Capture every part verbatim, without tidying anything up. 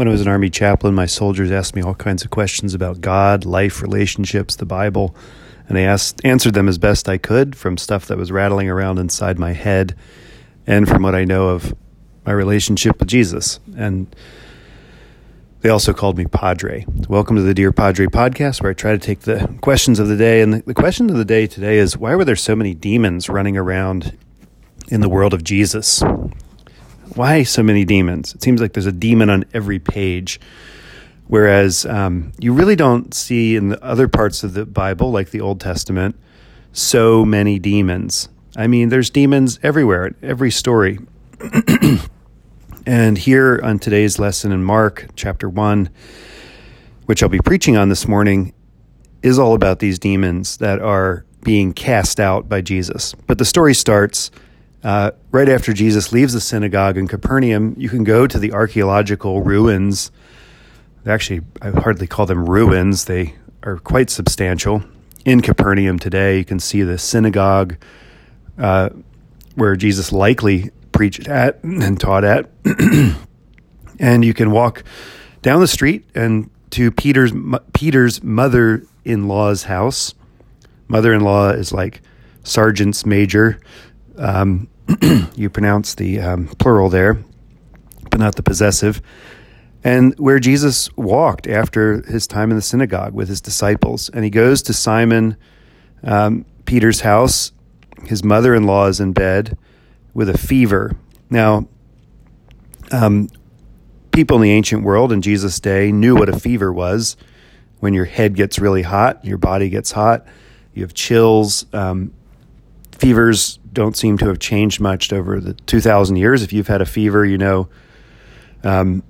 When I was an army chaplain, my soldiers asked me all kinds of questions about God, life, relationships, the Bible, and I asked, answered them as best I could from stuff that was rattling around inside my head and from what I know of my relationship with Jesus. And they also called me Padre. Welcome to the Dear Padre podcast, where I try to take the questions of the day. And the question of the day today is, why were there so many demons running around in the world of Jesus? Why so many demons? It seems like there's a demon on every page. Whereas um, you really don't see in the other parts of the Bible, like the Old Testament, so many demons. I mean, there's demons everywhere, every story. And here on today's lesson in Mark chapter one, which I'll be preaching on this morning, is all about these demons that are being cast out by Jesus. But the story starts Uh, right after Jesus leaves the synagogue in Capernaum. You can go to the archaeological ruins. Actually, I hardly call them ruins. They are quite substantial. In Capernaum today, you can see the synagogue uh, where Jesus likely preached at and taught at. And you can walk down the street and to Peter's Peter's mother-in-law's house. Mother-in-law is like sergeant's major. Um, you pronounce the um, plural there, but not the possessive. And where Jesus walked after his time in the synagogue with his disciples. And he goes to Simon, um, Peter's house. His mother-in-law is in bed with a fever. Now, um, people in the ancient world in Jesus' day knew what a fever was. When your head gets really hot, your body gets hot, you have chills. Um, fevers don't seem to have changed much over the two thousand years. If you've had a fever, you know, um,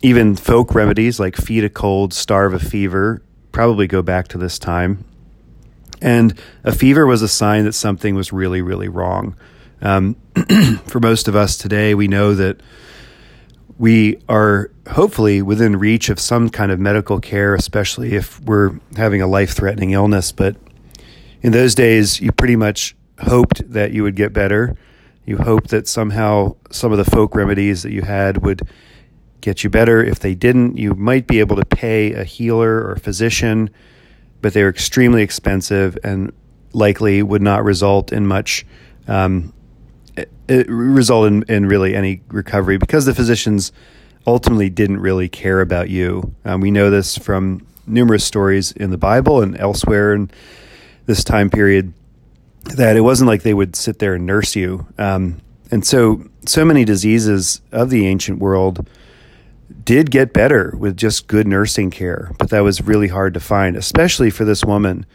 even folk remedies like feed a cold, starve a fever, probably go back to this time. And a fever was a sign that something was really, really wrong. Um, for most of us today, we know that we are hopefully within reach of some kind of medical care, especially if we're having a life-threatening illness. But in those days, you pretty much hoped that you would get better. You hoped that somehow some of the folk remedies that you had would get you better. If they didn't, you might be able to pay a healer or a physician, but they were extremely expensive and likely would not result in much, um, it, it result in, in really any recovery, because the physicians ultimately didn't really care about you. Um, we know this from numerous stories in the Bible and elsewhere in this time period, that it wasn't like they would sit there and nurse you. Um, and so, so many diseases of the ancient world did get better with just good nursing care, but that was really hard to find, especially for this woman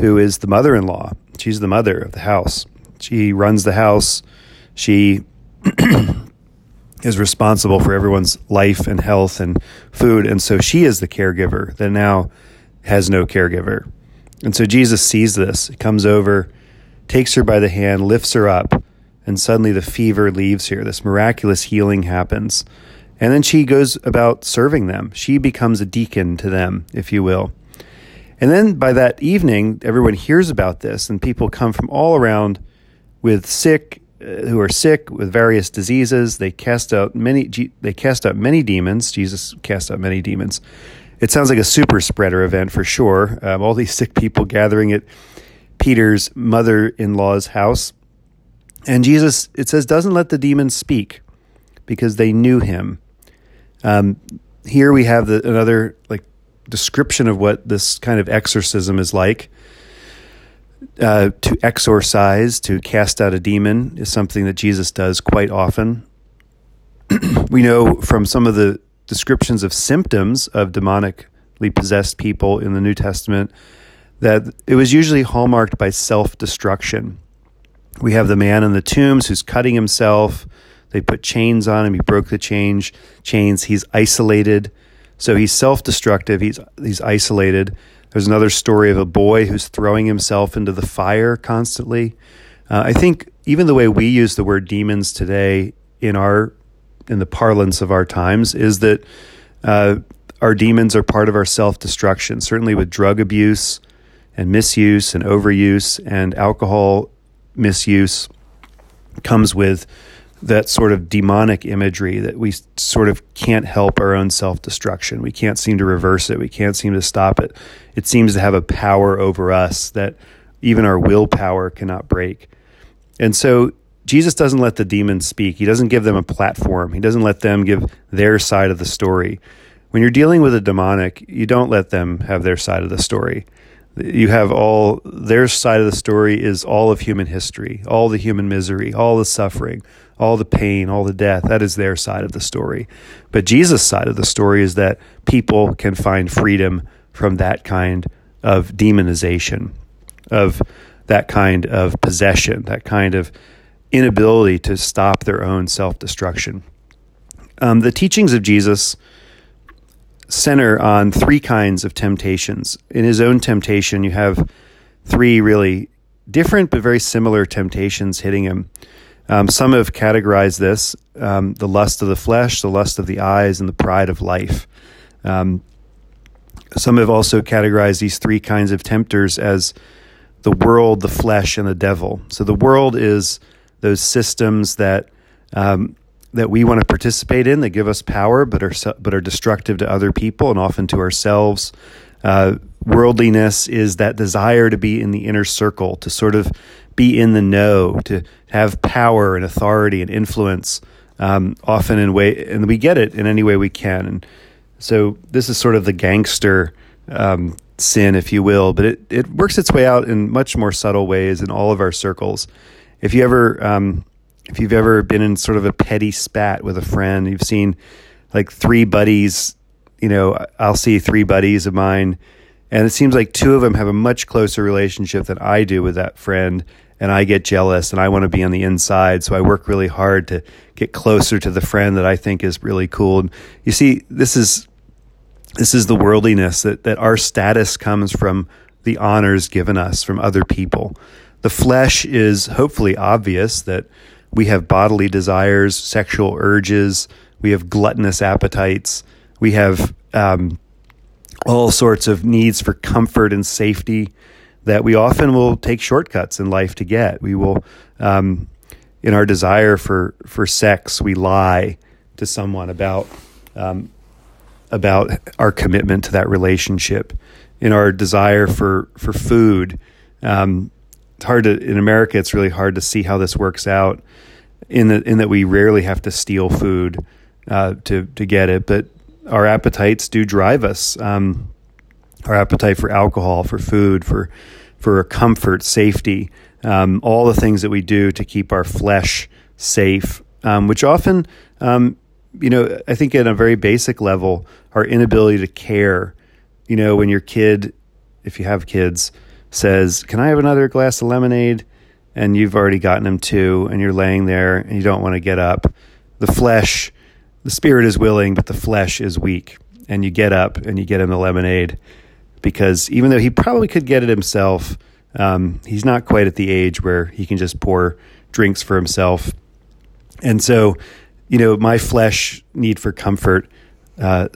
who is the mother-in-law. She's the mother of the house. She runs the house. She is responsible for everyone's life and health and food. And so she is the caregiver that now has no caregiver. And so Jesus sees this. He comes over, takes her by the hand, lifts her up, and suddenly the fever leaves her. This miraculous healing happens. And then she goes about serving them. She becomes a deacon to them, if you will. And then by that evening, everyone hears about this, and people come from all around with sick, uh, who are sick with various diseases. They cast out many, they cast out many demons. Jesus cast out many demons. It sounds like a super spreader event for sure. Um, all these sick people gathering at Peter's mother-in-law's house. And Jesus, it says, doesn't let the demons speak because they knew him. Um, here we have the, another like description of what this kind of exorcism is like. Uh, to exorcise, to cast out a demon, is something that Jesus does quite often. We know from some of the descriptions of symptoms of demonically possessed people in the New Testament that it was usually hallmarked by self-destruction. We have the man in the tombs who's cutting himself. They put chains on him. He broke the chains. Chains. He's isolated. So he's self-destructive. He's he's isolated. There's another story of a boy who's throwing himself into the fire constantly. Uh, I think even the way we use the word demons today in our in the parlance of our times is that uh, our demons are part of our self-destruction. Certainly with drug abuse and misuse and overuse and alcohol misuse comes with that sort of demonic imagery that we sort of can't help our own self-destruction. We can't seem to reverse it. We can't seem to stop it. It seems to have a power over us that even our willpower cannot break. And so Jesus doesn't let the demons speak. He doesn't give them a platform. He doesn't let them give their side of the story. When you're dealing with a demonic, you don't let them have their side of the story. You have all, their side of the story is all of human history, all the human misery, all the suffering, all the pain, all the death. That is their side of the story. But Jesus' side of the story is that people can find freedom from that kind of demonization, of that kind of possession, that kind of inability to stop their own self-destruction. Um, the teachings of Jesus center on three kinds of temptations. In his own temptation, you have three really different but very similar temptations hitting him. Um, some have categorized this, um, the lust of the flesh, the lust of the eyes, and the pride of life. Um, some have also categorized these three kinds of tempters as the world, the flesh, and the devil. So the world is those systems that um, that we want to participate in, that give us power, but are but are destructive to other people and often to ourselves. Uh, worldliness is that desire to be in the inner circle, to sort of be in the know, to have power and authority and influence, um, often in way, and we get it in any way we can. And so this is sort of the gangster um, sin, if you will, but it, it works its way out in much more subtle ways in all of our circles. If you ever... Um, If you've ever been in sort of a petty spat with a friend, you've seen like three buddies, you know, I'll see three buddies of mine, and it seems like two of them have a much closer relationship than I do with that friend, and I get jealous, and I want to be on the inside, so I work really hard to get closer to the friend that I think is really cool. And you see, this is this is the worldliness, that, that our status comes from the honors given us from other people. The flesh is hopefully obvious that we have bodily desires, sexual urges, we have gluttonous appetites, we have um, all sorts of needs for comfort and safety that we often will take shortcuts in life to get. We will, um, in our desire for, for sex, we lie to someone about, um, about our commitment to that relationship. In our desire for, for food, um, It's hard to, in America, it's really hard to see how this works out in the, in that we rarely have to steal food uh, to, to get it, but our appetites do drive us. Um, our appetite for alcohol, for food, for, for comfort, safety, um, all the things that we do to keep our flesh safe, um, which often, um, you know, I think at a very basic level, our inability to care, you know, when your kid, if you have kids, says, "Can I have another glass of lemonade?" And you've already gotten him two, and you're laying there, and you don't want to get up. The flesh, the spirit is willing, but the flesh is weak. And you get up, and you get him the lemonade, because even though he probably could get it himself, um, he's not quite at the age where he can just pour drinks for himself. And so, you know, my flesh need for comfort uh,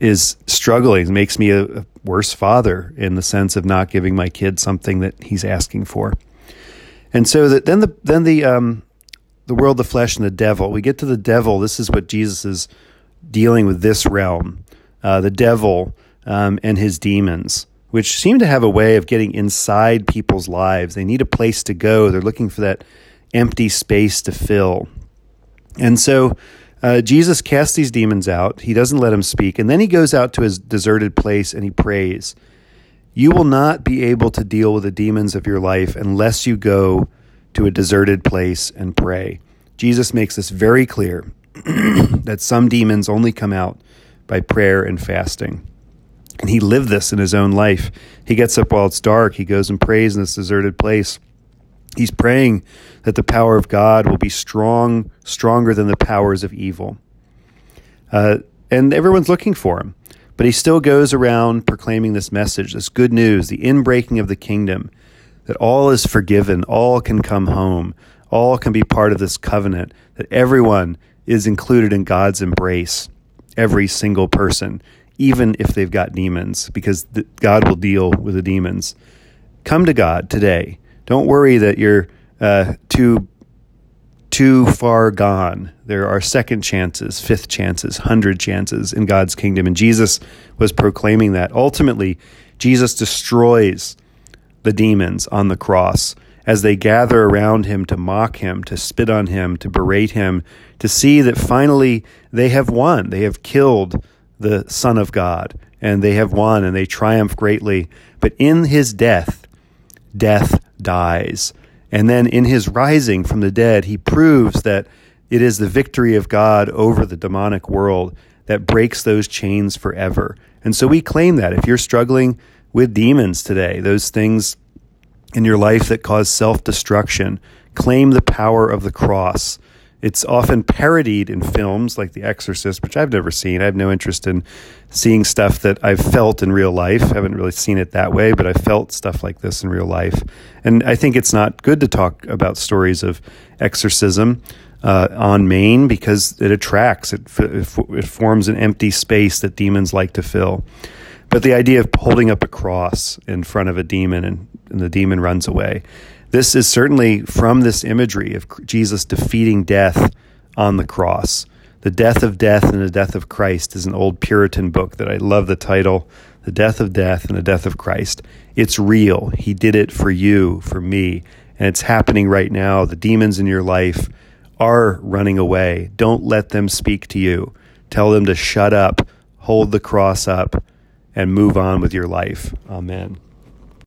is struggling. It makes me a, a worse father in the sense of not giving my kid something that he's asking for. And so that then the then the um, the world, the flesh, and the devil. We get to the devil. This is what Jesus is dealing with, this realm, uh, the devil um, and his demons, which seem to have a way of getting inside people's lives. They need a place to go. They're looking for that empty space to fill. And so Uh, Jesus casts these demons out. He doesn't let them speak. And then he goes out to his deserted place and he prays. You will not be able to deal with the demons of your life unless you go to a deserted place and pray. Jesus makes this very clear that some demons only come out by prayer and fasting. And he lived this in his own life. He gets up while it's dark. He goes and prays in this deserted place. He's praying that the power of God will be strong, stronger than the powers of evil. Uh, and everyone's looking for him. But he still goes around proclaiming this message, this good news, the inbreaking of the kingdom, that all is forgiven, all can come home, all can be part of this covenant, that everyone is included in God's embrace, every single person, even if they've got demons, because th- God will deal with the demons. Come to God today. Don't worry that you're uh, too too far gone. There are second chances, fifth chances, hundred chances in God's kingdom. And Jesus was proclaiming that. Ultimately, Jesus destroys the demons on the cross as they gather around him to mock him, to spit on him, to berate him, to see that finally they have won. They have killed the Son of God, and they have won, and they triumph greatly. But in his death, death dies. And then in his rising from the dead, he proves that it is the victory of God over the demonic world that breaks those chains forever. And so we claim that. If you're struggling with demons today, those things in your life that cause self-destruction, claim the power of the cross. It's often parodied in films like The Exorcist, which I've never seen. I have no interest in seeing stuff that I've felt in real life. I haven't really seen it that way, but I felt stuff like this in real life. And I think it's not good to talk about stories of exorcism uh, on Maine because it attracts, it, it forms an empty space that demons like to fill. But the idea of holding up a cross in front of a demon and, and the demon runs away. This is certainly from this imagery of Jesus defeating death on the cross. The Death of Death and the Death of Christ is an old Puritan book that I love the title, The Death of Death and the Death of Christ. It's real. He did it for you, for me, and it's happening right now. The demons in your life are running away. Don't let them speak to you. Tell them to shut up, hold the cross up, and move on with your life. Amen.